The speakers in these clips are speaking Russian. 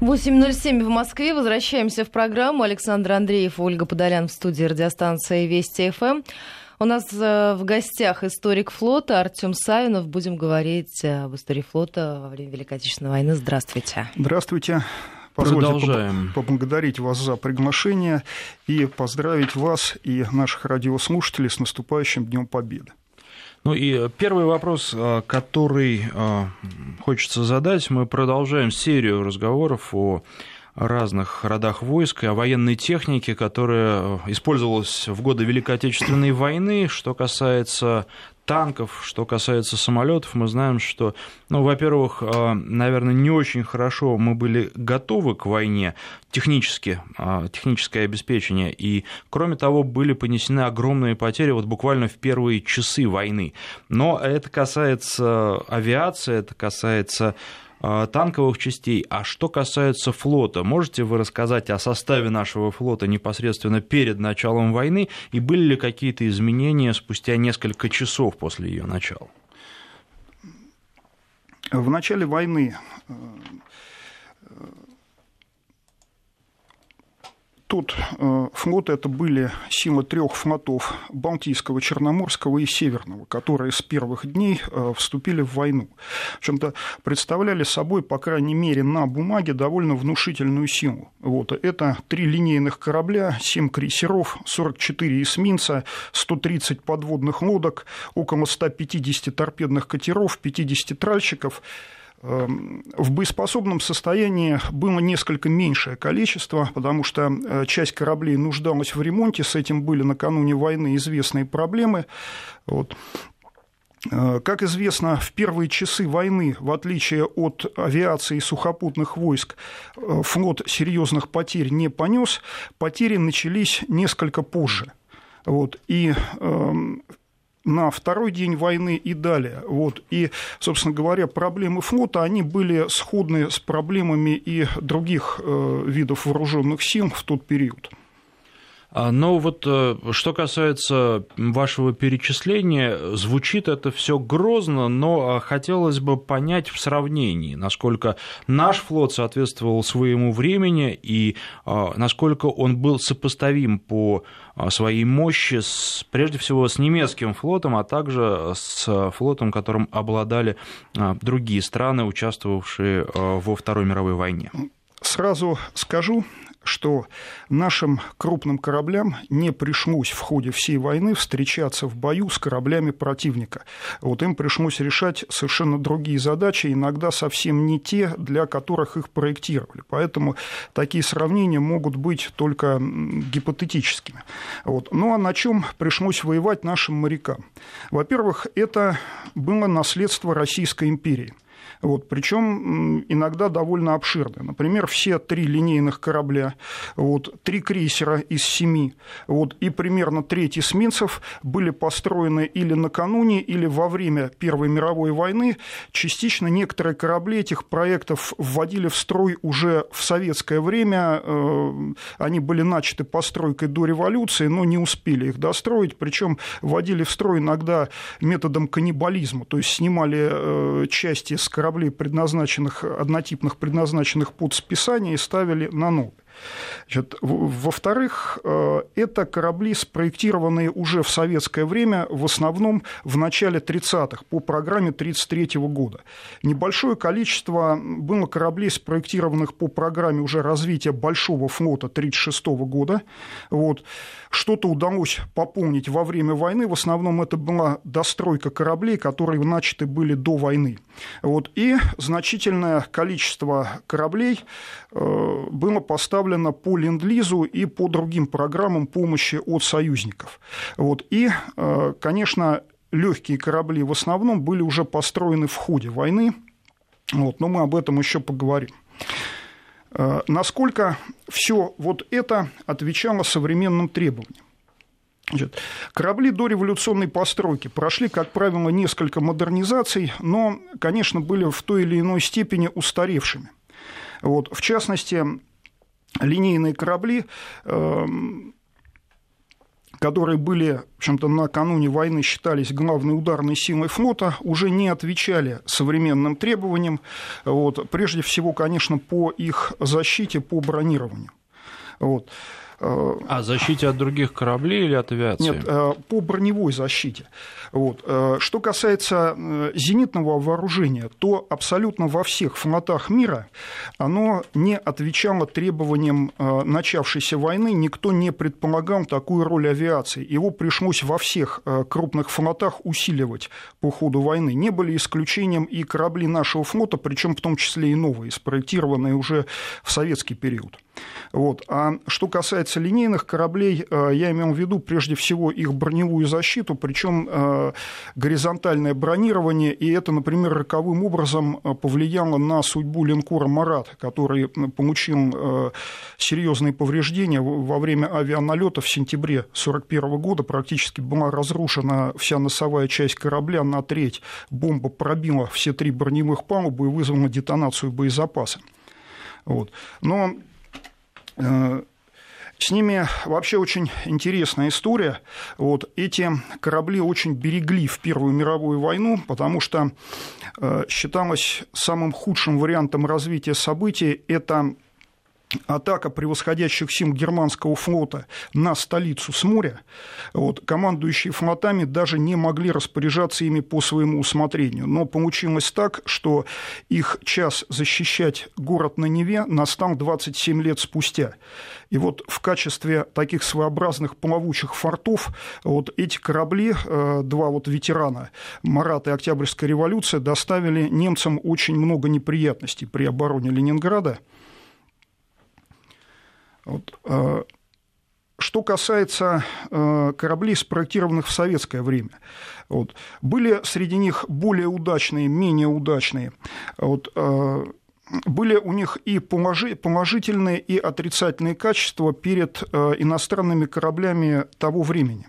8:07 в Москве. Возвращаемся в программу. Александр Андреев, Ольга Подолян в студии радиостанции Вести-ФМ. У нас в гостях историк флота Артем Савинов. Будем говорить об истории флота во время Великой Отечественной войны. Здравствуйте. Здравствуйте. Позвольте поблагодарить вас за приглашение и поздравить вас и наших радиослушателей с наступающим Днем Победы. Ну и первый вопрос, который хочется задать. Мы продолжаем серию разговоров о разных родах войск и о военной технике, которая использовалась в годы Великой Отечественной войны. Что касается танков, что касается самолетов, мы знаем, что, ну, во-первых, наверное, не очень хорошо мы были готовы к войне технически, техническое обеспечение, и, кроме того, были понесены огромные потери вот буквально в первые часы войны. Но это касается авиации, это касается танковых частей. А что касается флота, можете вы рассказать о составе нашего флота непосредственно перед началом войны, и были ли какие-то изменения спустя несколько часов после ее начала? В начале войны тот флот, это были силы трех флотов – Балтийского, Черноморского и Северного, которые с первых дней вступили в войну. В общем-то, представляли собой, по крайней мере, на бумаге довольно внушительную силу. Вот. Это 3 линейных корабля, 7 крейсеров, 44 эсминца, 130 подводных лодок, около 150 торпедных катеров, 50 тральщиков. В боеспособном состоянии было несколько меньшее количество, потому что часть кораблей нуждалась в ремонте, с этим были накануне войны известные проблемы. Вот. Как известно, в первые часы войны, в отличие от авиации и сухопутных войск, флот серьезных потерь не понес, потери начались несколько позже. Вот. И на второй день войны и далее. Вот. И, собственно говоря, проблемы флота, они были сходны с проблемами и других видов вооруженных сил в тот период. Но вот что касается вашего перечисления, звучит это все грозно, но хотелось бы понять в сравнении, насколько наш флот соответствовал своему времени и насколько он был сопоставим по своей мощи, прежде всего, с немецким флотом, а также с флотом, которым обладали другие страны, участвовавшие во Второй мировой войне. Сразу скажу, что нашим крупным кораблям не пришлось в ходе всей войны встречаться в бою с кораблями противника. Вот им пришлось решать совершенно другие задачи, иногда совсем не те, для которых их проектировали. Поэтому такие сравнения могут быть только гипотетическими. Вот. Ну а на чем пришлось воевать нашим морякам? Во-первых, это было наследство Российской империи. Вот, причем иногда довольно обширные. Например, все 3 линейных корабля, вот, 3 крейсера из 7, вот, и примерно треть эсминцев были построены или накануне, или во время Первой мировой войны. Частично некоторые корабли этих проектов вводили в строй уже в советское время. Они были начаты постройкой до революции, но не успели их достроить. Причем вводили в строй иногда методом каннибализма, то есть снимали части с кораблей, предназначенных, однотипных, предназначенных под списание, и ставили на новые. Во-вторых, это корабли, спроектированные уже в советское время, в основном в начале 30-х, по программе 1933 года. Небольшое количество было кораблей, спроектированных по программе уже развития Большого флота 1936 года. Вот. Что-то удалось пополнить во время войны, в основном это была достройка кораблей, которые начаты были до войны. Вот. И значительное количество кораблей было поставлено по Ленд-Лизу и по другим программам помощи от союзников. Вот. И, конечно, легкие корабли в основном были уже построены в ходе войны, вот, но мы об этом еще поговорим. Насколько все вот это отвечало современным требованиям? Корабли дореволюционной постройки прошли, как правило, несколько модернизаций, но, конечно, были в той или иной степени устаревшими. Вот. В частности, линейные корабли которые были, в общем-то, накануне войны считались главной ударной силой флота, уже не отвечали современным требованиям, вот, прежде всего, конечно, по их защите, по бронированию. Вот. А защите от других кораблей или от авиации? Нет, по броневой защите. Вот. Что касается зенитного вооружения, то абсолютно во всех флотах мира оно не отвечало требованиям начавшейся войны, никто не предполагал такую роль авиации. Его пришлось во всех крупных флотах усиливать по ходу войны. Не были исключением и корабли нашего флота, причем в том числе и новые, спроектированные уже в советский период. Вот. А что касается линейных кораблей, я имел в виду прежде всего их броневую защиту, причем горизонтальное бронирование, и это, например, роковым образом повлияло на судьбу линкора «Марат», который получил серьезные повреждения во время авианалета в сентябре 1941 года. Практически была разрушена вся носовая часть корабля на треть. Бомба пробила все три броневых палубы и вызвала детонацию боезапаса. Вот. Но с ними вообще очень интересная история. Вот, эти корабли очень берегли в Первую мировую войну, потому что считалось самым худшим вариантом развития событий – это атака превосходящих сил германского флота на столицу с моря. Вот, командующие флотами даже не могли распоряжаться ими по своему усмотрению. Но получилось так, что их час защищать город на Неве настал 27 лет спустя. И вот в качестве таких своеобразных плавучих фортов вот эти корабли, два вот ветерана, «Марат» и «Октябрьская революция», доставили немцам очень много неприятностей при обороне Ленинграда. Вот. Что касается кораблей, спроектированных в советское время, вот, были среди них более удачные, менее удачные. Вот, были у них и положительные, и отрицательные качества перед иностранными кораблями того времени.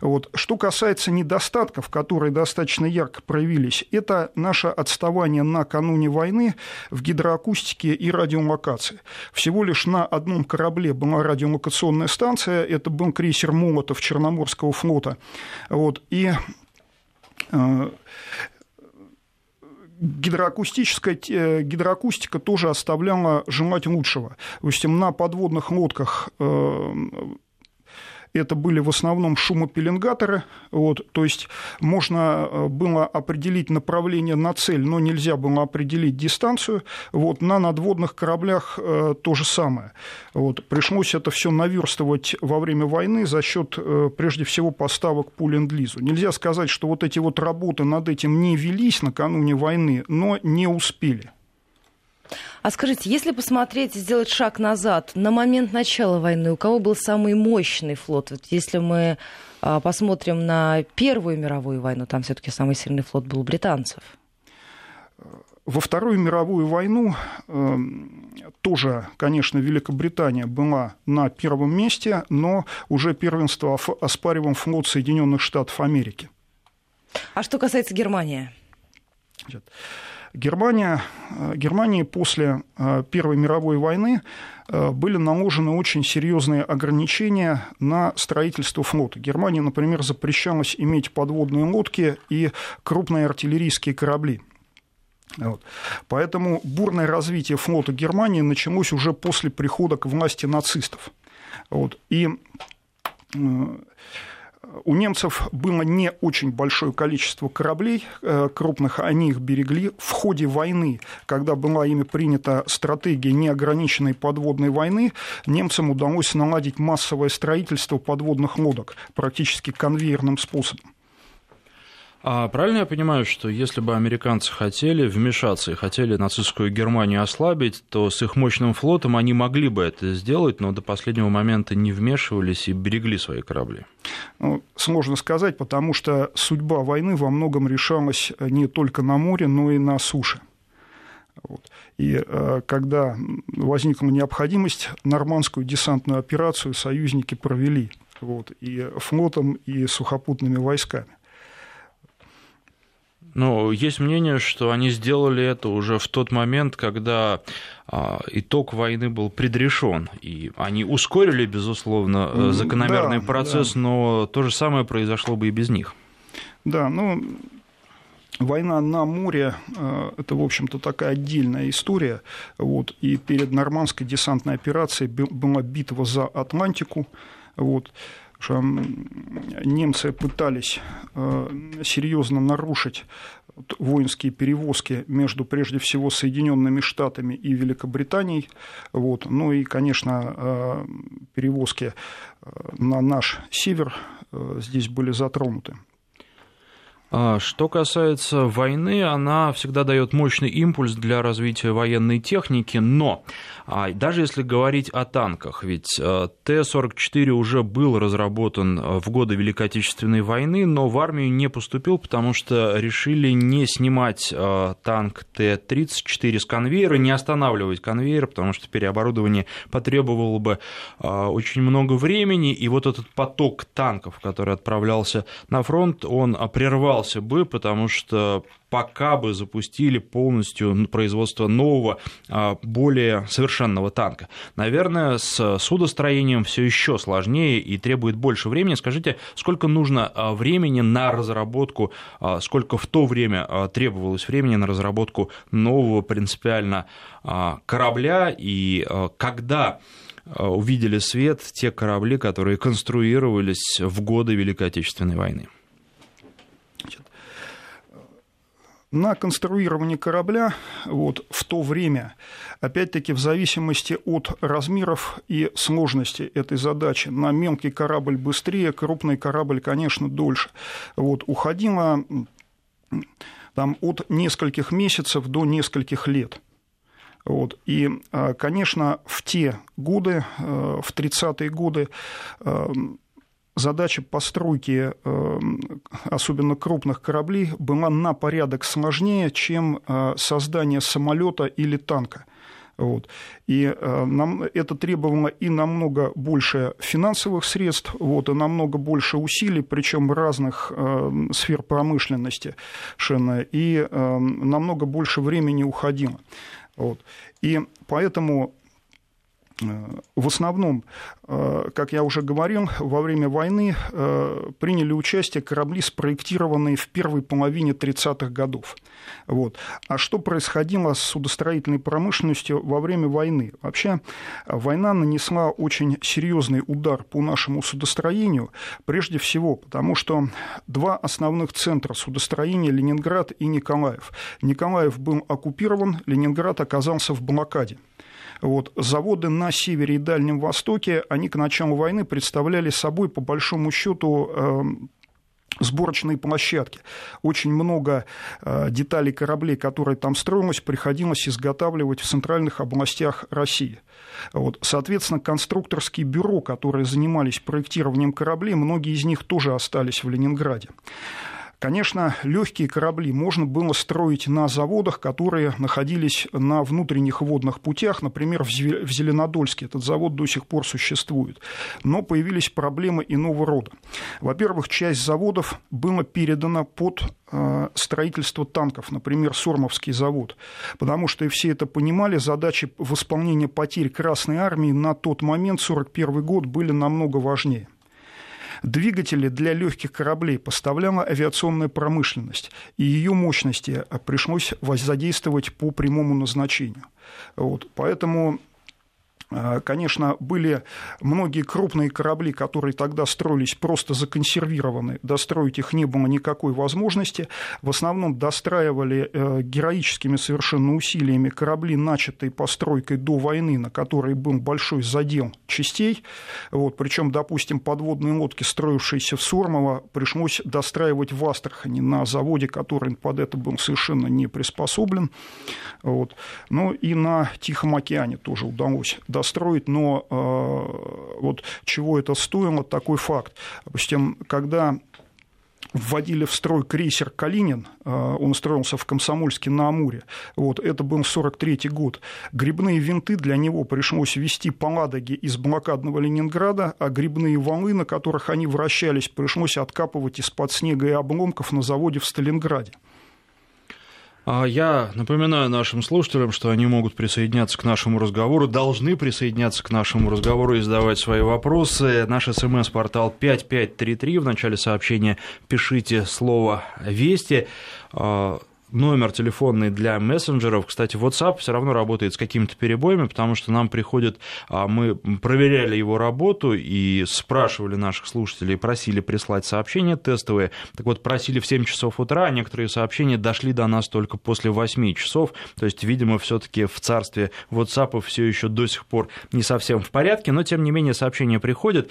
Вот. Что касается недостатков, которые достаточно ярко проявились, это наше отставание накануне войны в гидроакустике и радиолокации. Всего лишь на одном корабле была радиолокационная станция, это был крейсер «Молотов» Черноморского флота. Вот. И гидроакустика тоже оставляла желать лучшего. Допустим, на подводных лодках это были в основном шумопеленгаторы, вот, то есть можно было определить направление на цель, но нельзя было определить дистанцию. Вот, на надводных кораблях то же самое. Вот, пришлось это все наверстывать во время войны за счет, прежде всего, поставок по Ленд-Лизу. Нельзя сказать, что вот эти вот работы над этим не велись накануне войны, но не успели. А скажите, если посмотреть, сделать шаг назад, на момент начала войны, у кого был самый мощный флот? Вот если мы посмотрим на Первую мировую войну, там все-таки самый сильный флот был у британцев. Во Вторую мировую войну тоже, конечно, Великобритания была на первом месте, но уже первенство оспаривал флот Соединенных Штатов Америки. А что касается Германии? Германии после Первой мировой войны были наложены очень серьезные ограничения на строительство флота. Германии, например, запрещалось иметь подводные лодки и крупные артиллерийские корабли. Вот. Поэтому бурное развитие флота Германии началось уже после прихода к власти нацистов. Вот. И у немцев было не очень большое количество кораблей крупных, они их берегли. В ходе войны, когда была ими принята стратегия неограниченной подводной войны, немцам удалось наладить массовое строительство подводных лодок практически конвейерным способом. А правильно я понимаю, что если бы американцы хотели вмешаться и хотели нацистскую Германию ослабить, то с их мощным флотом они могли бы это сделать, но до последнего момента не вмешивались и берегли свои корабли? Ну, сложно сказать, потому что судьба войны во многом решалась не только на море, но и на суше. Вот. И когда возникла необходимость, нормандскую десантную операцию союзники провели, вот, и флотом, и сухопутными войсками. Ну, есть мнение, что они сделали это уже в тот момент, когда итог войны был предрешен, и они ускорили, безусловно, закономерный процесс, но то же самое произошло бы и без них. Да, ну, война на море – это, в общем-то, такая отдельная история. Вот, и перед нормандской десантной операцией была битва за Атлантику. Вот. Немцы пытались серьезно нарушить воинские перевозки между, прежде всего, Соединенными Штатами и Великобританией. Вот. Ну и, конечно, перевозки на наш север здесь были затронуты. Что касается войны, она всегда дает мощный импульс для развития военной техники, но даже если говорить о танках, ведь Т-44 уже был разработан в годы Великой Отечественной войны, но в армию не поступил, потому что решили не снимать танк Т-34 с конвейера, не останавливать конвейер, потому что переоборудование потребовало бы очень много времени, и вот этот поток танков, который отправлялся на фронт, он прервался бы, потому что пока бы запустили полностью производство нового, более совершенного танка. Наверное, с судостроением все еще сложнее и требует больше времени. Скажите, сколько нужно времени на разработку, сколько в то время требовалось времени на разработку нового принципиально корабля, и когда увидели свет те корабли, которые конструировались в годы Великой Отечественной войны? На конструирование корабля вот, в то время, опять-таки, в зависимости от размеров и сложности этой задачи, на мелкий корабль быстрее, крупный корабль, конечно, дольше, вот, уходило там, от нескольких месяцев до нескольких лет. Вот. И, конечно, в те годы, в 30-е годы, задача постройки, особенно крупных кораблей, была на порядок сложнее, чем создание самолета или танка. Вот. И нам это требовало и намного больше финансовых средств, вот, и намного больше усилий, причем разных сфер промышленности, и намного больше времени уходило. Вот. И поэтому... В основном, как я уже говорил, во время войны приняли участие корабли, спроектированные в первой половине 30-х годов. Вот. А что происходило с судостроительной промышленностью во время войны? Вообще, война нанесла очень серьезный удар по нашему судостроению, прежде всего потому, что два основных центра судостроения – Ленинград и Николаев. Николаев был оккупирован, Ленинград оказался в блокаде. Вот. Заводы на севере и Дальнем Востоке, они к началу войны представляли собой, по большому счету, сборочные площадки. Очень много деталей кораблей, которые там строились, приходилось изготавливать в центральных областях России. Вот. Соответственно, конструкторские бюро, которые занимались проектированием кораблей, многие из них тоже остались в Ленинграде. Конечно, легкие корабли можно было строить на заводах, которые находились на внутренних водных путях, например, в Зеленодольске. Этот завод до сих пор существует. Но появились проблемы иного рода. Во-первых, часть заводов была передана под строительство танков, например, Сормовский завод, потому что, и все это понимали, задачи восполнения потерь Красной Армии на тот момент, 1941 год, были намного важнее. Двигатели для легких кораблей поставляла авиационная промышленность, и ее мощности пришлось задействовать по прямому назначению. Вот, поэтому, конечно, были многие крупные корабли, которые тогда строились, просто законсервированы, достроить их не было никакой возможности. В основном достраивали героическими совершенно усилиями корабли, начатые постройкой до войны, на которые был большой задел частей. Вот, причем, допустим, подводные лодки, строившиеся в Сормово, пришлось достраивать в Астрахани на заводе, который под это был совершенно не приспособлен. Вот. Ну и на Тихом океане тоже удалось достроить, но вот чего это стоило, такой факт. Допустим, когда вводили в строй крейсер «Калинин», он строился в Комсомольске на Амуре, вот, это был 1943 год, гребные винты для него пришлось везти по Ладоге из блокадного Ленинграда, а гребные валы, на которых они вращались, пришлось откапывать из-под снега и обломков на заводе в Сталинграде. Я напоминаю нашим слушателям, что они могут присоединяться к нашему разговору, должны присоединяться к нашему разговору и задавать свои вопросы. Наш СМС-портал 5533. В начале сообщения пишите слово «Вести». Номер телефонный для мессенджеров, кстати, WhatsApp все равно работает с какими-то перебоями, потому что нам приходит, мы проверяли его работу и спрашивали наших слушателей, просили прислать сообщения тестовые, так вот, просили в 7 часов утра, а некоторые сообщения дошли до нас только после 8 часов, то есть, видимо, все-таки в царстве WhatsApp все еще до сих пор не совсем в порядке, но, тем не менее, сообщения приходят,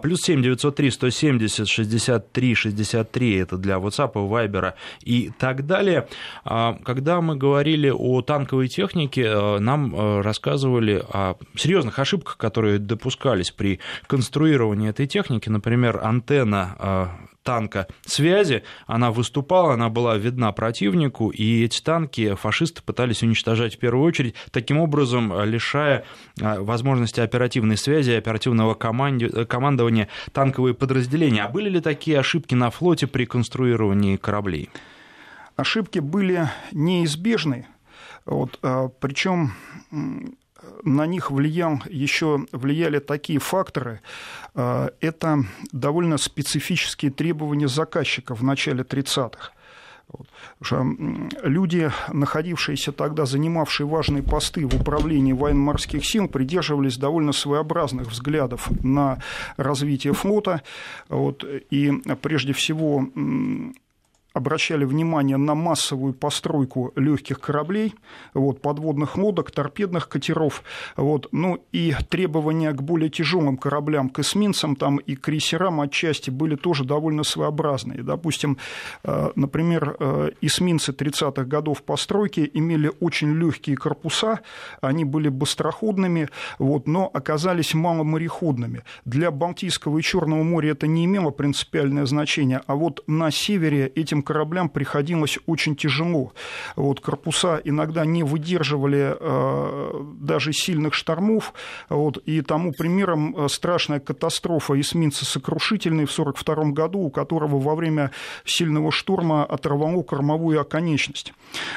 плюс 7 903 170 63 63, это для WhatsApp, Viber и так далее. Когда мы говорили о танковой технике, нам рассказывали о серьезных ошибках, которые допускались при конструировании этой техники. Например, антенна танка связи, она выступала, она была видна противнику, и эти танки фашисты пытались уничтожать в первую очередь, таким образом лишая возможности оперативной связи, оперативного командования танковые подразделения. А были ли такие ошибки на флоте при конструировании кораблей? Ошибки были неизбежны, вот, причем на них влияли такие факторы. Это довольно специфические требования заказчика в начале 30-х. Люди, находившиеся тогда, занимавшие важные посты в управлении военно-морских сил, придерживались довольно своеобразных взглядов на развитие флота, вот, и прежде всего обращали внимание на массовую постройку легких кораблей, вот, подводных лодок, торпедных катеров, вот, ну и требования к более тяжелым кораблям, к эсминцам там, и крейсерам отчасти были тоже довольно своеобразные. Допустим, например, эсминцы 30-х годов постройки имели очень легкие корпуса, они были быстроходными, вот, но оказались маломореходными. Для Балтийского и Черного моря это не имело принципиальное значение, а вот на севере этим кораблям приходилось очень тяжело. Вот, корпуса иногда не выдерживали даже сильных штормов. Вот, и тому примером страшная катастрофа эсминца «Сокрушительный» в 1942 году, у которого во время сильного шторма оторвало кормовую оконечность.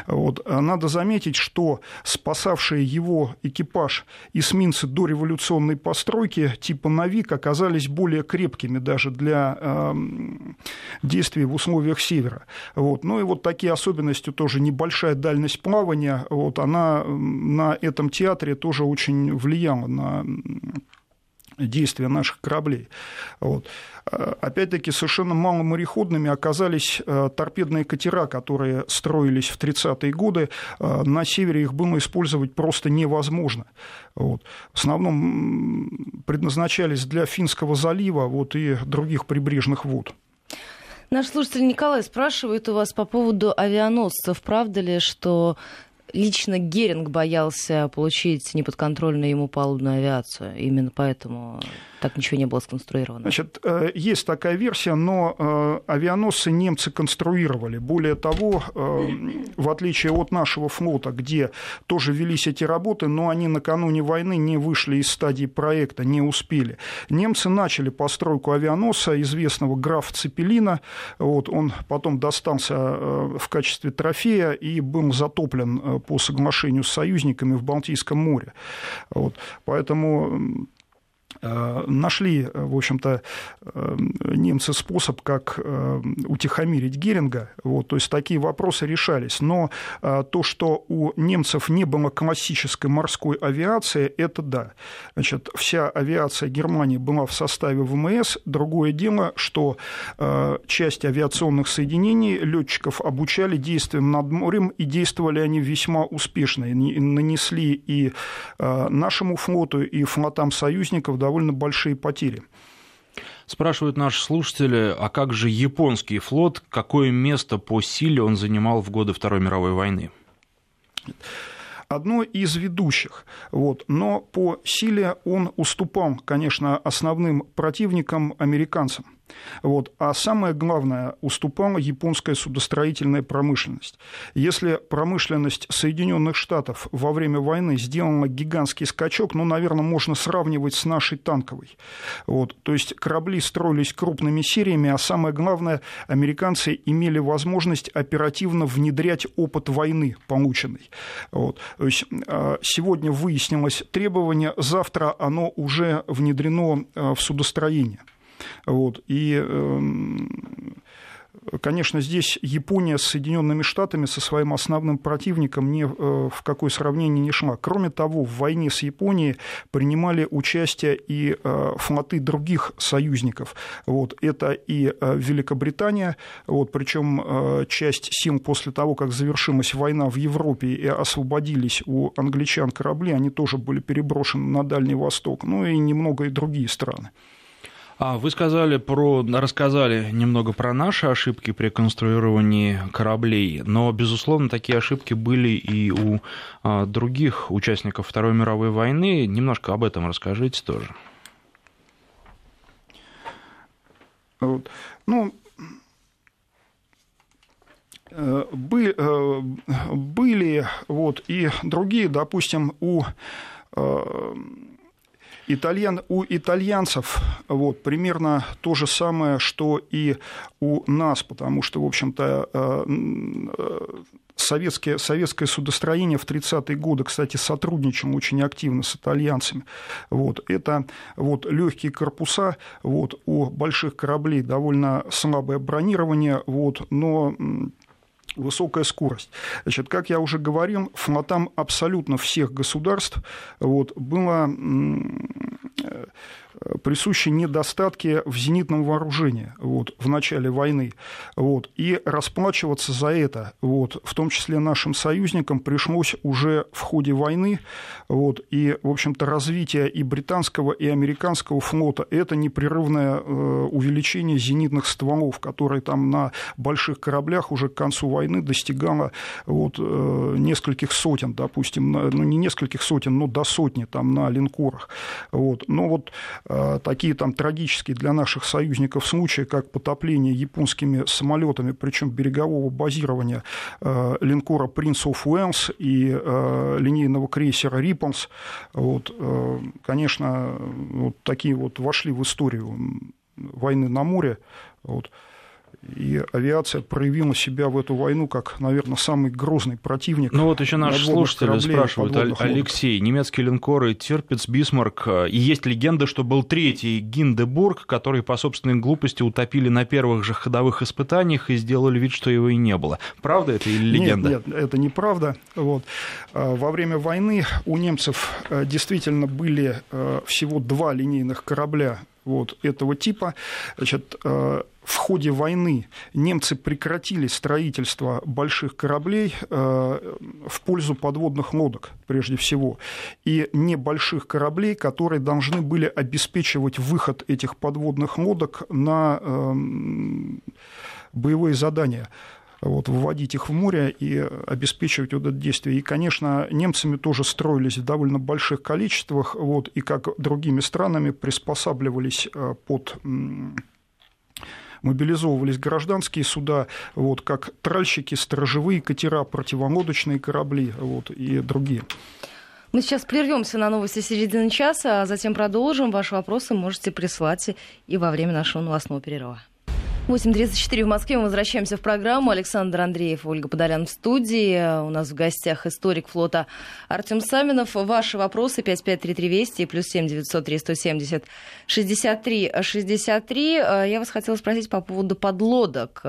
Вот, надо заметить, что спасавшие его экипаж эсминцы дореволюционной постройки типа «Новик» оказались более крепкими даже для действий в условиях севера. Вот. Ну и вот такие особенности тоже, небольшая дальность плавания, вот, она на этом театре тоже очень влияла на действия наших кораблей. Вот. Опять-таки, совершенно маломореходными оказались торпедные катера, которые строились в 30-е годы. На севере их было использовать просто невозможно. Вот. В основном предназначались для Финского залива, вот, и других прибрежных вод. Наш слушатель Николай спрашивает у вас по поводу авианосцев. Правда ли, что лично Геринг боялся получить неподконтрольную ему палубную авиацию? Именно поэтому так ничего не было сконструировано. Значит, есть такая версия, но авианосцы немцы конструировали. Более того, в отличие от нашего флота, где тоже велись эти работы, но они накануне войны не вышли из стадии проекта, не успели. Немцы начали постройку авианосца, известного графа Цеппелина. Вот, он потом достался в качестве трофея и был затоплен по соглашению с союзниками в Балтийском море. Вот, поэтому нашли, в общем-то, немцы способ, как утихомирить Геринга, вот, то есть такие вопросы решались, но то, что у немцев не было классической морской авиации, это да. Значит, вся авиация Германии была в составе ВМС, другое дело, что часть авиационных соединений летчиков обучали действиям над морем, и действовали они весьма успешно, и нанесли и нашему флоту, и флотам союзников довольно большие потери. Спрашивают наши слушатели, а как же японский флот, какое место по силе он занимал в годы Второй мировой войны? Одно из ведущих, вот, но по силе он уступал, конечно, основным противникам, американцам. Вот. А самое главное, уступала японская судостроительная промышленность. Если промышленность Соединенных Штатов во время войны сделала гигантский скачок, ну, наверное, можно сравнивать с нашей танковой. Вот. То есть корабли строились крупными сериями, а самое главное, американцы имели возможность оперативно внедрять опыт войны, полученный. Вот. То есть сегодня выяснилось требование, завтра оно уже внедрено в судостроение. Вот. И, конечно, здесь Япония с Соединенными Штатами, со своим основным противником, ни в какое сравнение не шла. Кроме того, в войне с Японией принимали участие и флоты других союзников. Вот. Это и Великобритания, вот. Причем часть сил после того, как завершилась война в Европе и освободились у англичан корабли, они тоже были переброшены на Дальний Восток, ну и немного и другие страны. Вы рассказали немного про наши ошибки при конструировании кораблей, но, безусловно, такие ошибки были и у других участников Второй мировой войны. Немножко об этом расскажите тоже. Вот. Ну, были вот, и другие, допустим, у итальянцев вот, примерно то же самое, что и у нас, потому что, в общем-то, советское судостроение в 30-е годы, кстати, сотрудничало очень активно с итальянцами. Вот, это вот, легкие корпуса, вот, у больших кораблей довольно слабое бронирование, вот, но высокая скорость. Значит, как я уже говорил, флотам абсолютно всех государств вот, было присущи недостатки в зенитном вооружении вот, в начале войны. Вот, и расплачиваться за это, вот, в том числе нашим союзникам, пришлось уже в ходе войны. Вот, и, в общем-то, развитие и британского, и американского флота – это непрерывное увеличение зенитных стволов, которые там на больших кораблях уже к концу войны достигало вот, нескольких сотен, допустим, ну, не нескольких сотен, но до сотни там, на линкорах. Вот. Но вот такие там трагические для наших союзников случаи, как потопление японскими самолетами, причем берегового базирования линкора «Принц оф Уэлс» и линейного крейсера «Рипалс», вот, конечно, вот такие вот вошли в историю войны на море. Вот. И авиация проявила себя в эту войну как, наверное, самый грозный противник. Ну вот еще наши слушатели спрашивают, Алексей, немецкие линкоры «Тирпиц», «Бисмарк», и есть легенда, что был третий «Гиндебург», который по собственной глупости утопили на первых же ходовых испытаниях и сделали вид, что его и не было. Правда это или легенда? Нет, это неправда. Вот. Во время войны у немцев действительно были всего два линейных корабля вот, этого типа. Значит, в ходе войны немцы прекратили строительство больших кораблей в пользу подводных лодок, прежде всего, и небольших кораблей, которые должны были обеспечивать выход этих подводных лодок на боевые задания. Вот, выводить их в море и обеспечивать вот это действие. И, конечно, немцами тоже строились в довольно больших количествах, вот, и, как другими странами, приспосабливались под... Мобилизовывались гражданские суда, вот, как тральщики, сторожевые катера, противолодочные корабли вот, и другие. Мы сейчас прервемся на новости середины часа, а затем продолжим. Ваши вопросы можете прислать и во время нашего новостного перерыва. 8:34 в Москве. Мы возвращаемся в программу. Александр Андреев, Ольга Подолян в студии. У нас в гостях историк флота Артем Савинов. Ваши вопросы 553320 плюс 7-903-170-63-63. Я вас хотела спросить по поводу подлодок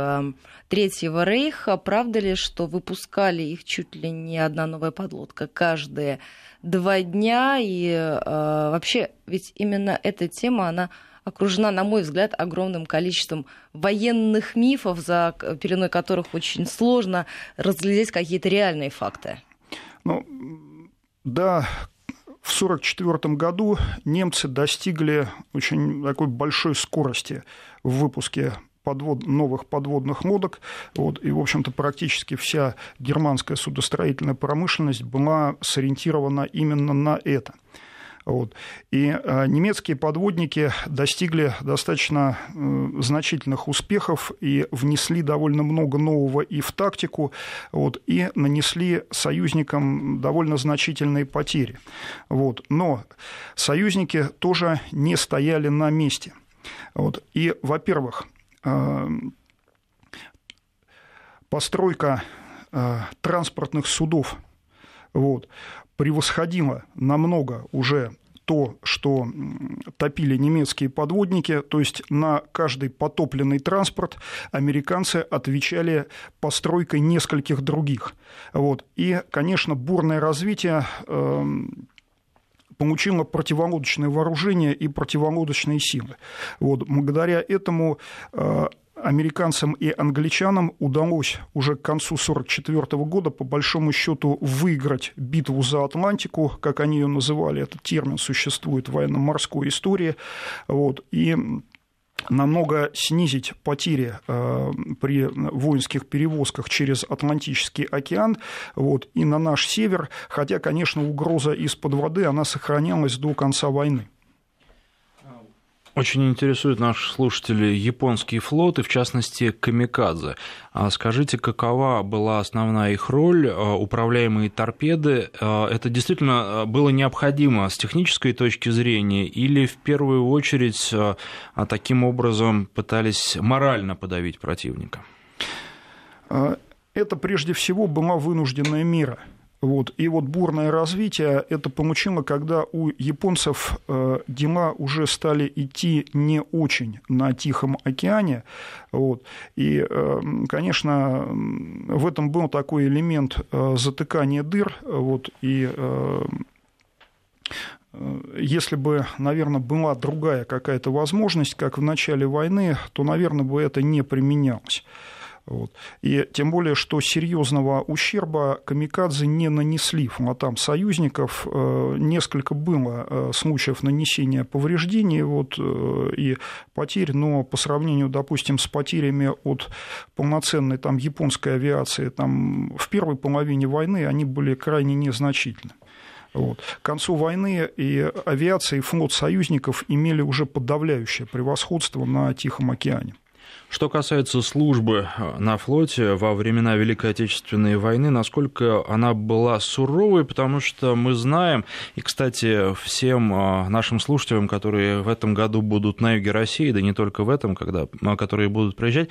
Третьего рейха. Правда ли, что выпускали их чуть ли не одна новая подлодка каждые 2 дня? И вообще, ведь именно эта тема, она окружена, на мой взгляд, огромным количеством военных мифов, за пеленой которых очень сложно разглядеть какие-то реальные факты. Ну, да, в 1944 году немцы достигли очень такой большой скорости в выпуске новых подводных лодок. Вот, и, в общем-то, практически вся германская судостроительная промышленность была сориентирована именно на это. Вот. И немецкие подводники достигли достаточно значительных успехов и внесли довольно много нового и в тактику, вот, и нанесли союзникам довольно значительные потери. Вот. Но союзники тоже не стояли на месте. Вот. И, во-первых, постройка транспортных судов, вот, превосходило намного уже то, что топили немецкие подводники, то есть на каждый потопленный транспорт американцы отвечали постройкой нескольких других. Вот. И, конечно, бурное развитие получила противолодочное вооружение и противолодочные силы. Вот. Благодаря этому американцам и англичанам удалось уже к концу 1944 года по большому счету выиграть битву за Атлантику, как они ее называли, этот термин существует в военно-морской истории, вот, и намного снизить потери при воинских перевозках через Атлантический океан, вот, и на наш север, хотя, конечно, угроза из-под воды, она сохранялась до конца войны. Очень интересуют наши слушатели японские флоты, в частности, камикадзе. Скажите, какова была основная их роль, управляемые торпеды? Это действительно было необходимо с технической точки зрения или в первую очередь таким образом пытались морально подавить противника? Это прежде всего была вынужденная мера. Вот. И вот бурное развитие это получило, когда у японцев дела уже стали идти не очень на Тихом океане. Вот. И, конечно, в этом был такой элемент затыкания дыр. Вот, и если бы, наверное, была другая какая-то возможность, как в начале войны, то, наверное, бы это не применялось. Вот. И тем более, что серьезного ущерба камикадзе не нанесли флотам союзников. Несколько было случаев нанесения повреждений вот, и потерь, но по сравнению, допустим, с потерями от полноценной там, японской авиации там, в первой половине войны они были крайне незначительны. Вот. К концу войны и авиация, и флот союзников имели уже подавляющее превосходство на Тихом океане. Что касается службы на флоте во времена Великой Отечественной войны, насколько она была суровой, потому что мы знаем, и, кстати, всем нашим слушателям, которые в этом году будут на юге России, да не только в этом, которые будут проезжать,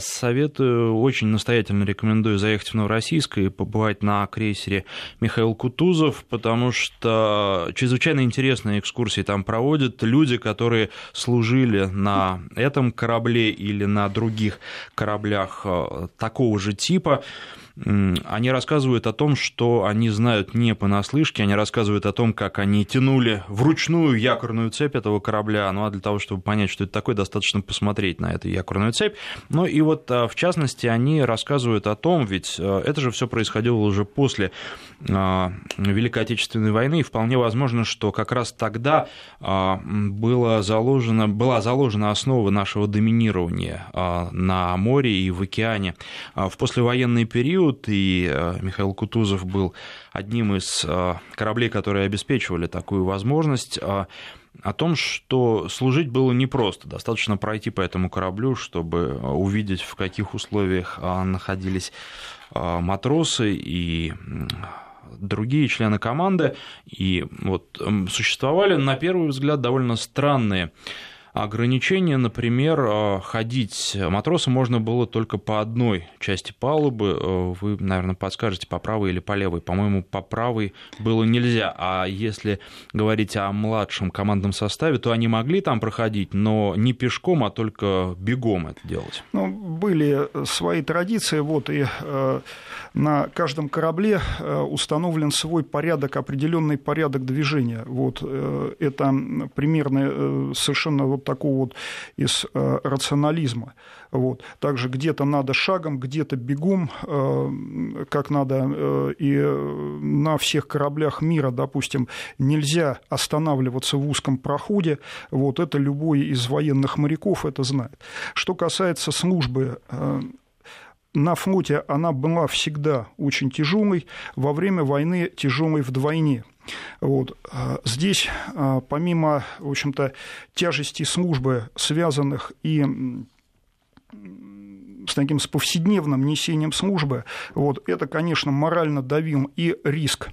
советую, очень настоятельно рекомендую заехать в Новороссийск и побывать на крейсере Михаил Кутузов, потому что чрезвычайно интересные экскурсии там проводят люди, которые служили на этом корабле или на других кораблях такого же типа. Они рассказывают о том, что они знают не понаслышке, они рассказывают о том, как они тянули вручную якорную цепь этого корабля, ну а для того, чтобы понять, что это такое, достаточно посмотреть на эту якорную цепь. Ну и вот, в частности, они рассказывают о том, ведь это же все происходило уже после Великой Отечественной войны, и вполне возможно, что как раз тогда была заложена основа нашего доминирования на море и в океане. В послевоенный период и Михаил Кутузов был одним из кораблей, которые обеспечивали такую возможность, о том, что служить было непросто. Достаточно пройти по этому кораблю, чтобы увидеть, в каких условиях находились матросы и другие члены команды. И вот существовали, на первый взгляд, довольно странные ограничения, например, ходить матросам можно было только по одной части палубы. Вы, наверное, подскажете, по правой или по левой. По-моему, по правой было нельзя. А если говорить о младшем командном составе, то они могли там проходить, но не пешком, а только бегом это делать. Ну, были свои традиции. Вот, и на каждом корабле установлен свой порядок, определенный порядок движения. Вот, это примерно совершенно такого вот из рационализма. Вот. Также где-то надо шагом, где-то бегом, как надо. И на всех кораблях мира, допустим, нельзя останавливаться в узком проходе. Вот. Это любой из военных моряков это знает. Что касается службы на флоте она была всегда очень тяжелой, во время войны тяжелой вдвойне. Вот. Здесь, помимо, в общем-то, тяжести службы, связанных и с таким с повседневным несением службы, вот, это, конечно, морально давил и риск.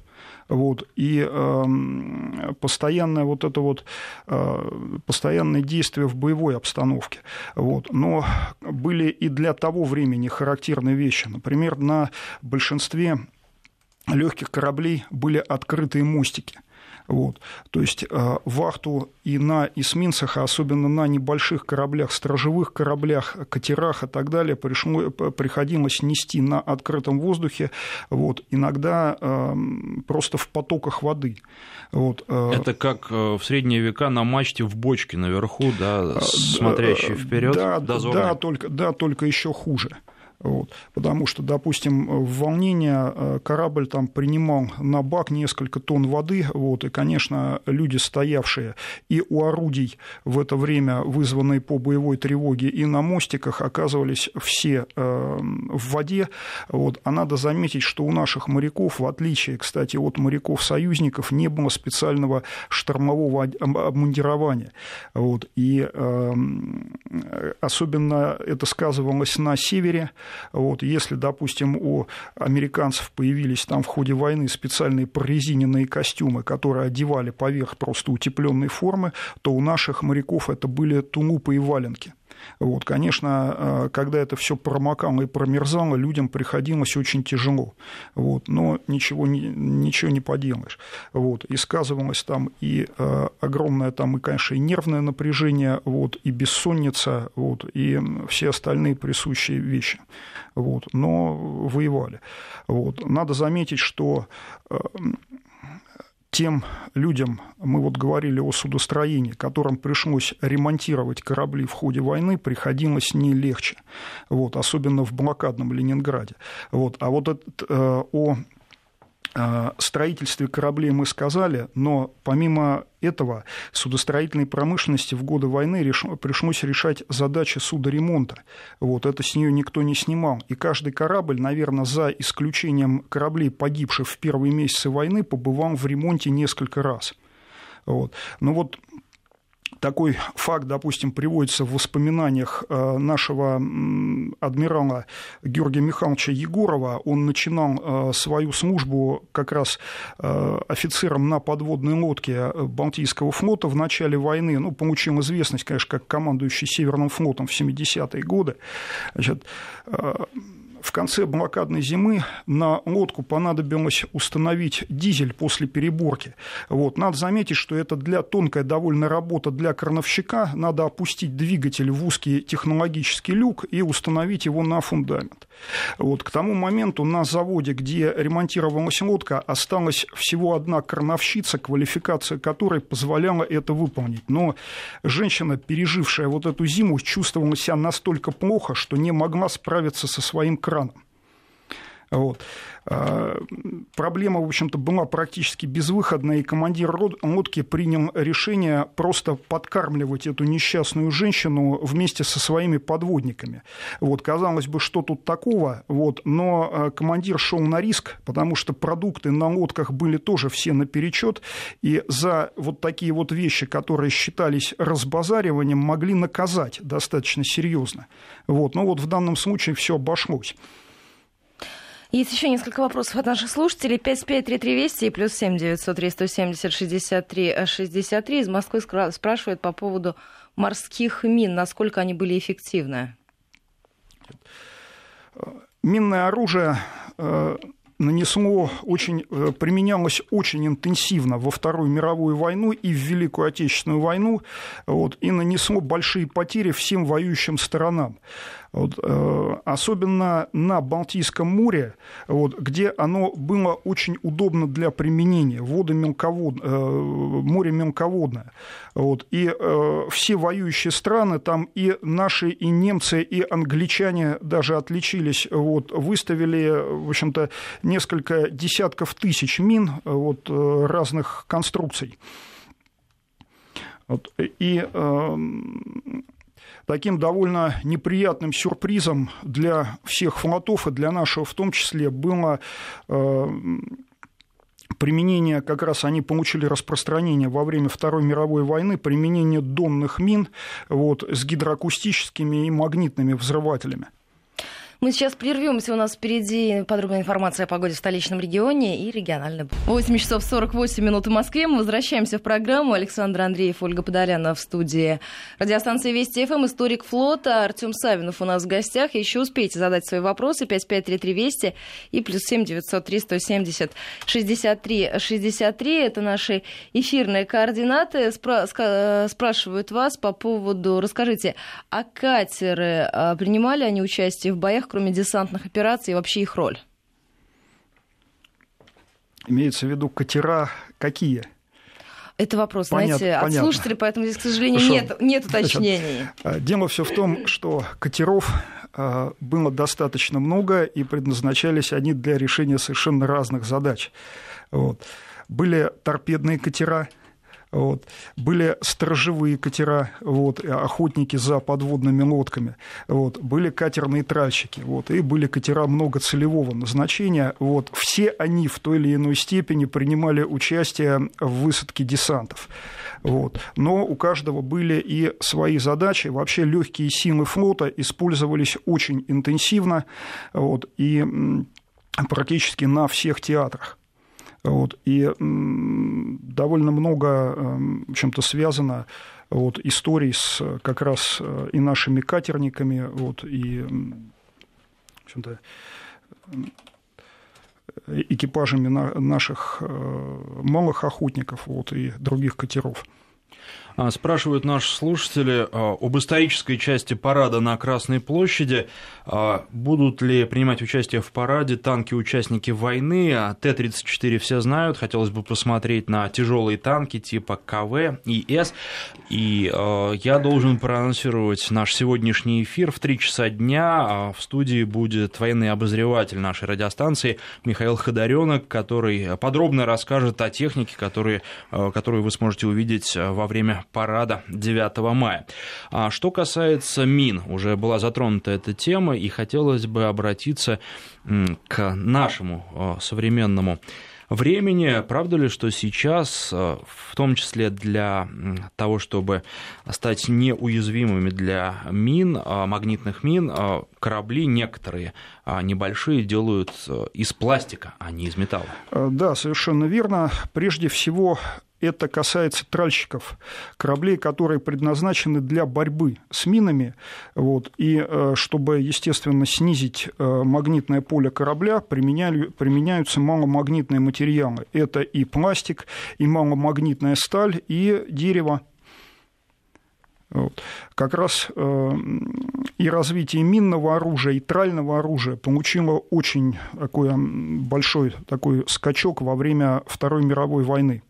Вот, и постоянное, вот это вот, постоянное действие в боевой обстановке. Вот. Но были и для того времени характерные вещи. Например, на большинстве легких кораблей были открытые мостики. Вот. То есть вахту и на эсминцах, а особенно на небольших кораблях, сторожевых кораблях, катерах и так далее, приходилось нести на открытом воздухе, вот, иногда просто в потоках воды. Вот. Это как в средние века на мачте в бочке наверху, да, смотрящий вперед, дозорный. Да, только еще хуже. Вот, потому что, допустим, в волнение корабль там принимал на бак несколько тонн воды, вот, и, конечно, люди, стоявшие и у орудий в это время, вызванные по боевой тревоге, и на мостиках, оказывались все в воде. Вот. А надо заметить, что у наших моряков, в отличие, кстати, от моряков-союзников, не было специального штормового обмундирования. Вот. И особенно это сказывалось на севере. Вот, если, допустим, у американцев появились там в ходе войны специальные прорезиненные костюмы, которые одевали поверх просто утепленной формы, то у наших моряков это были тулупы и валенки. Вот, конечно, когда это все промокало и промерзало, людям приходилось очень тяжело. Вот, но ничего не поделаешь. Вот, и сказывалось там и огромное, там, и, конечно, и нервное напряжение, вот, и бессонница, вот, и все остальные присущие вещи. Вот, но воевали. Вот. Надо заметить, что тем людям, мы вот говорили о судостроении, которым пришлось ремонтировать корабли в ходе войны, приходилось не легче, вот, особенно в блокадном Ленинграде. Вот. А вот о строительстве кораблей мы сказали, но помимо этого судостроительной промышленности в годы войны пришлось решать задачи судоремонта. Вот, это с нее никто не снимал. И каждый корабль, наверное, за исключением кораблей, погибших в первые месяцы войны, побывал в ремонте несколько раз. Вот. Но вот такой факт, допустим, приводится в воспоминаниях нашего адмирала Георгия Михайловича Егорова. Он начинал свою службу как раз офицером на подводной лодке Балтийского флота в начале войны. Ну, получил известность, конечно, как командующий Северным флотом в 70-е годы. Значит, в конце блокадной зимы на лодку понадобилось установить дизель после переборки. Вот. Надо заметить, что это для тонкая довольно работа для крановщика. Надо опустить двигатель в узкий технологический люк и установить его на фундамент. Вот. К тому моменту на заводе, где ремонтировалась лодка, осталась всего одна крановщица, квалификация которой позволяла это выполнить. Но женщина, пережившая вот эту зиму, чувствовала себя настолько плохо, что не могла справиться со своим крановщиком. Вот. Проблема, в общем-то, была практически безвыходная, и командир лодки принял решение просто подкармливать эту несчастную женщину вместе со своими подводниками. Вот. Казалось бы, что тут такого, вот, но командир шел на риск, потому что продукты на лодках были тоже все наперечет, и за вот такие вот вещи, которые считались разбазариванием, могли наказать достаточно серьезно. Вот. Но вот в данном случае все обошлось. Есть еще несколько вопросов от наших слушателей. 553320 и +7 900 370 63 63. Из Москвы спрашивают по поводу морских мин, насколько они были эффективны. Минное оружие применялось очень интенсивно во Вторую мировую войну и в Великую Отечественную войну, вот, и нанесло большие потери всем воюющим сторонам. Вот, особенно на Балтийском море, вот, где оно было очень удобно для применения. Море мелководное. Вот, и все воюющие страны, там и наши, и немцы, и англичане даже отличились, вот, выставили, в общем-то, несколько десятков тысяч мин, вот, разных конструкций. Вот, и таким довольно неприятным сюрпризом для всех флотов и для нашего в том числе было применение, как раз они получили распространение во время Второй мировой войны, применение донных мин с гидроакустическими и магнитными взрывателями. Мы сейчас прервемся, у нас впереди подробная информация о погоде в столичном регионе и региональном. 8 часов 48 минут в Москве. Мы возвращаемся в программу. Александр Андреев, Ольга Подоляна в студии радиостанции Вести-ФМ, историк флота Артем Савинов у нас в гостях. Еще успейте задать свои вопросы 5533 Вести и +7 903 170 63 63. Это наши эфирные координаты. Спрашивают вас по поводу, расскажите, а катеры, принимали они участие в боях, кроме десантных операций, и вообще их роль? Имеется в виду катера какие? Это вопрос, понятно. От слушателей, поэтому здесь, к сожалению, нет уточнений. Значит, дело все в том, что катеров было достаточно много, и предназначались они для решения совершенно разных задач. Были торпедные катера, были сторожевые катера, охотники за подводными лодками, были катерные тральщики, и были катера многоцелевого назначения. Все они в той или иной степени принимали участие в высадке десантов. Но у каждого были и свои задачи. Вообще легкие силы флота использовались очень интенсивно и практически на всех театрах. И довольно много чем-то связано историй с как раз и нашими катерниками, и чем-то экипажами наших малых охотников и других катеров. Спрашивают наши слушатели об исторической части парада на Красной площади. Будут ли принимать участие в параде танки-участники войны? Т-34 все знают. Хотелось бы посмотреть на тяжелые танки типа КВ и С. И я должен проанонсировать наш сегодняшний эфир. В 3 часа дня в студии будет военный обозреватель нашей радиостанции Михаил Ходоренок, который подробно расскажет о технике, которую вы сможете увидеть во время парада 9 мая. Что касается мин, уже была затронута эта тема, и хотелось бы обратиться к нашему современному времени. Правда ли, что сейчас, в том числе для того, чтобы стать неуязвимыми для мин, магнитных мин, корабли некоторые небольшие делают из пластика, а не из металла? Да, совершенно верно. Прежде всего, это касается тральщиков, кораблей, которые предназначены для борьбы с минами. И чтобы, естественно, снизить магнитное поле корабля, применяются маломагнитные материалы. Это и пластик, и маломагнитная сталь, и дерево. Как раз и развитие минного оружия, и трального оружия получило очень большой такой скачок во время Второй мировой войны.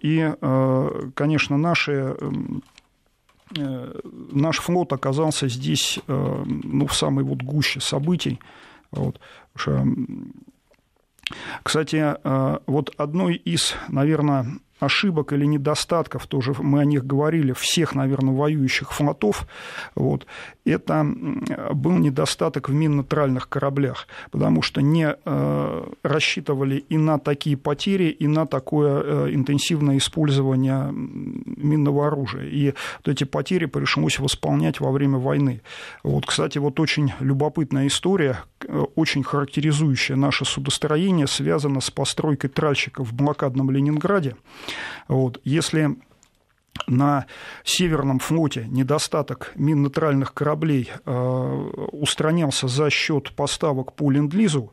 И, конечно, наш флот оказался здесь в самой гуще событий. Кстати, одной из, наверное, ошибок или недостатков, тоже мы о них говорили, всех, наверное, воюющих флотов, это был недостаток в минно-тральных кораблях, потому что не рассчитывали и на такие потери, и на такое интенсивное использование минного оружия. И эти потери пришлось восполнять во время войны. Кстати, очень любопытная история, очень характеризующая наше судостроение, связана с постройкой тральщиков в блокадном Ленинграде. Если на Северном флоте недостаток минно-тральных кораблей устранялся за счет поставок по Ленд-Лизу,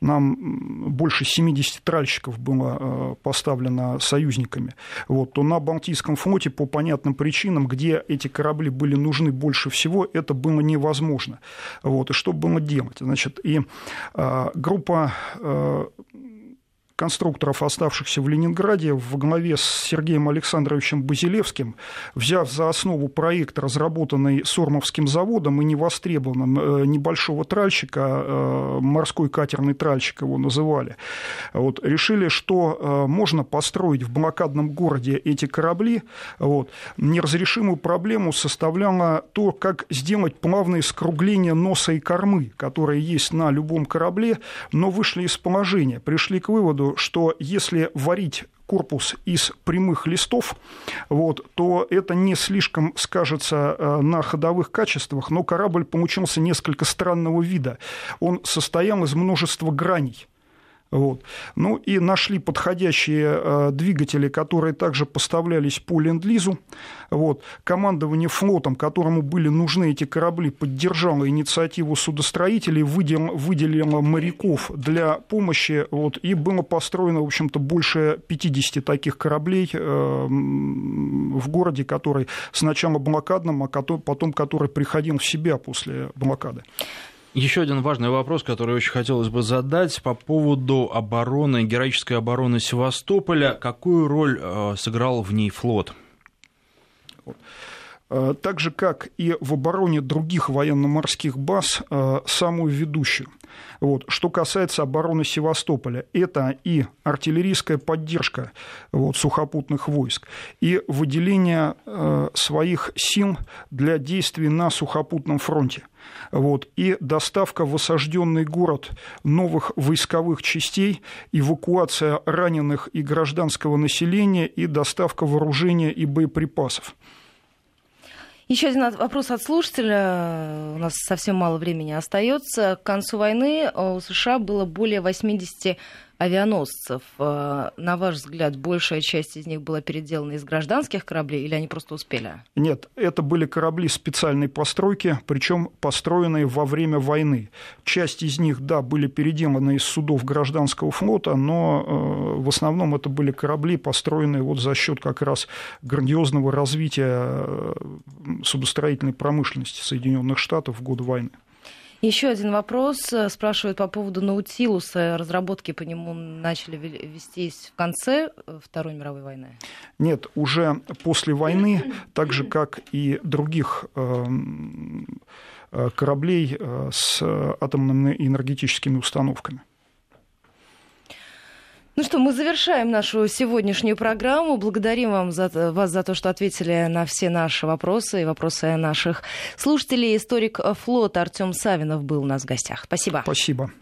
нам больше 70 тральщиков было поставлено союзниками, то на Балтийском флоте по понятным причинам, где эти корабли были нужны больше всего, это было невозможно. И что было делать? Значит, и группа конструкторов, оставшихся в Ленинграде, во главе с Сергеем Александровичем Базилевским, взяв за основу проект, разработанный Сормовским заводом и невостребованным небольшого тральщика, морской катерный тральщик его называли, вот, решили, что можно построить в блокадном городе эти корабли. Вот. Неразрешимую проблему составляло то, как сделать плавные скругления носа и кормы, которые есть на любом корабле, но вышли из положения, пришли к выводу, что если варить корпус из прямых листов, вот, то это не слишком скажется на ходовых качествах, но корабль получился несколько странного вида. Он состоял из множества граней. Вот. Ну и нашли подходящие двигатели, которые также поставлялись по Ленд-Лизу. Вот. Командование флотом, которому были нужны эти корабли, поддержало инициативу судостроителей, выделило моряков для помощи, вот, и было построено, в общем-то, больше 50 таких кораблей в городе, который сначала блокадным, а потом который приходил в себя после блокады. Еще один важный вопрос, который очень хотелось бы задать по поводу обороны, героической обороны Севастополя. Какую роль сыграл в ней флот? Так же, как и в обороне других военно-морских баз, самую ведущую. Вот. Что касается обороны Севастополя, это и артиллерийская поддержка, вот, сухопутных войск, и выделение своих сил для действий на сухопутном фронте, вот, и доставка в осажденный город новых войсковых частей, эвакуация раненых и гражданского населения, и доставка вооружения и боеприпасов. Еще один вопрос от слушателя. У нас совсем мало времени остается. К концу войны у США было более 80 авианосцев. На ваш взгляд, большая часть из них была переделана из гражданских кораблей, или они просто успели? Нет, это были корабли специальной постройки, причем построенные во время войны. Часть из них, да, были переделаны из судов гражданского флота, но в основном это были корабли, построенные вот за счет как раз грандиозного развития судостроительной промышленности Соединенных Штатов в годы войны. Еще один вопрос. Спрашивают по поводу Наутилуса. Разработки по нему начали вестись в конце Второй мировой войны? Нет, уже после войны, так же, как и других кораблей с атомными энергетическими установками. Ну что, мы завершаем нашу сегодняшнюю программу. Благодарим вас за то, что ответили на все наши вопросы и вопросы наших слушателей. Историк флота Артем Савинов был у нас в гостях. Спасибо. Спасибо.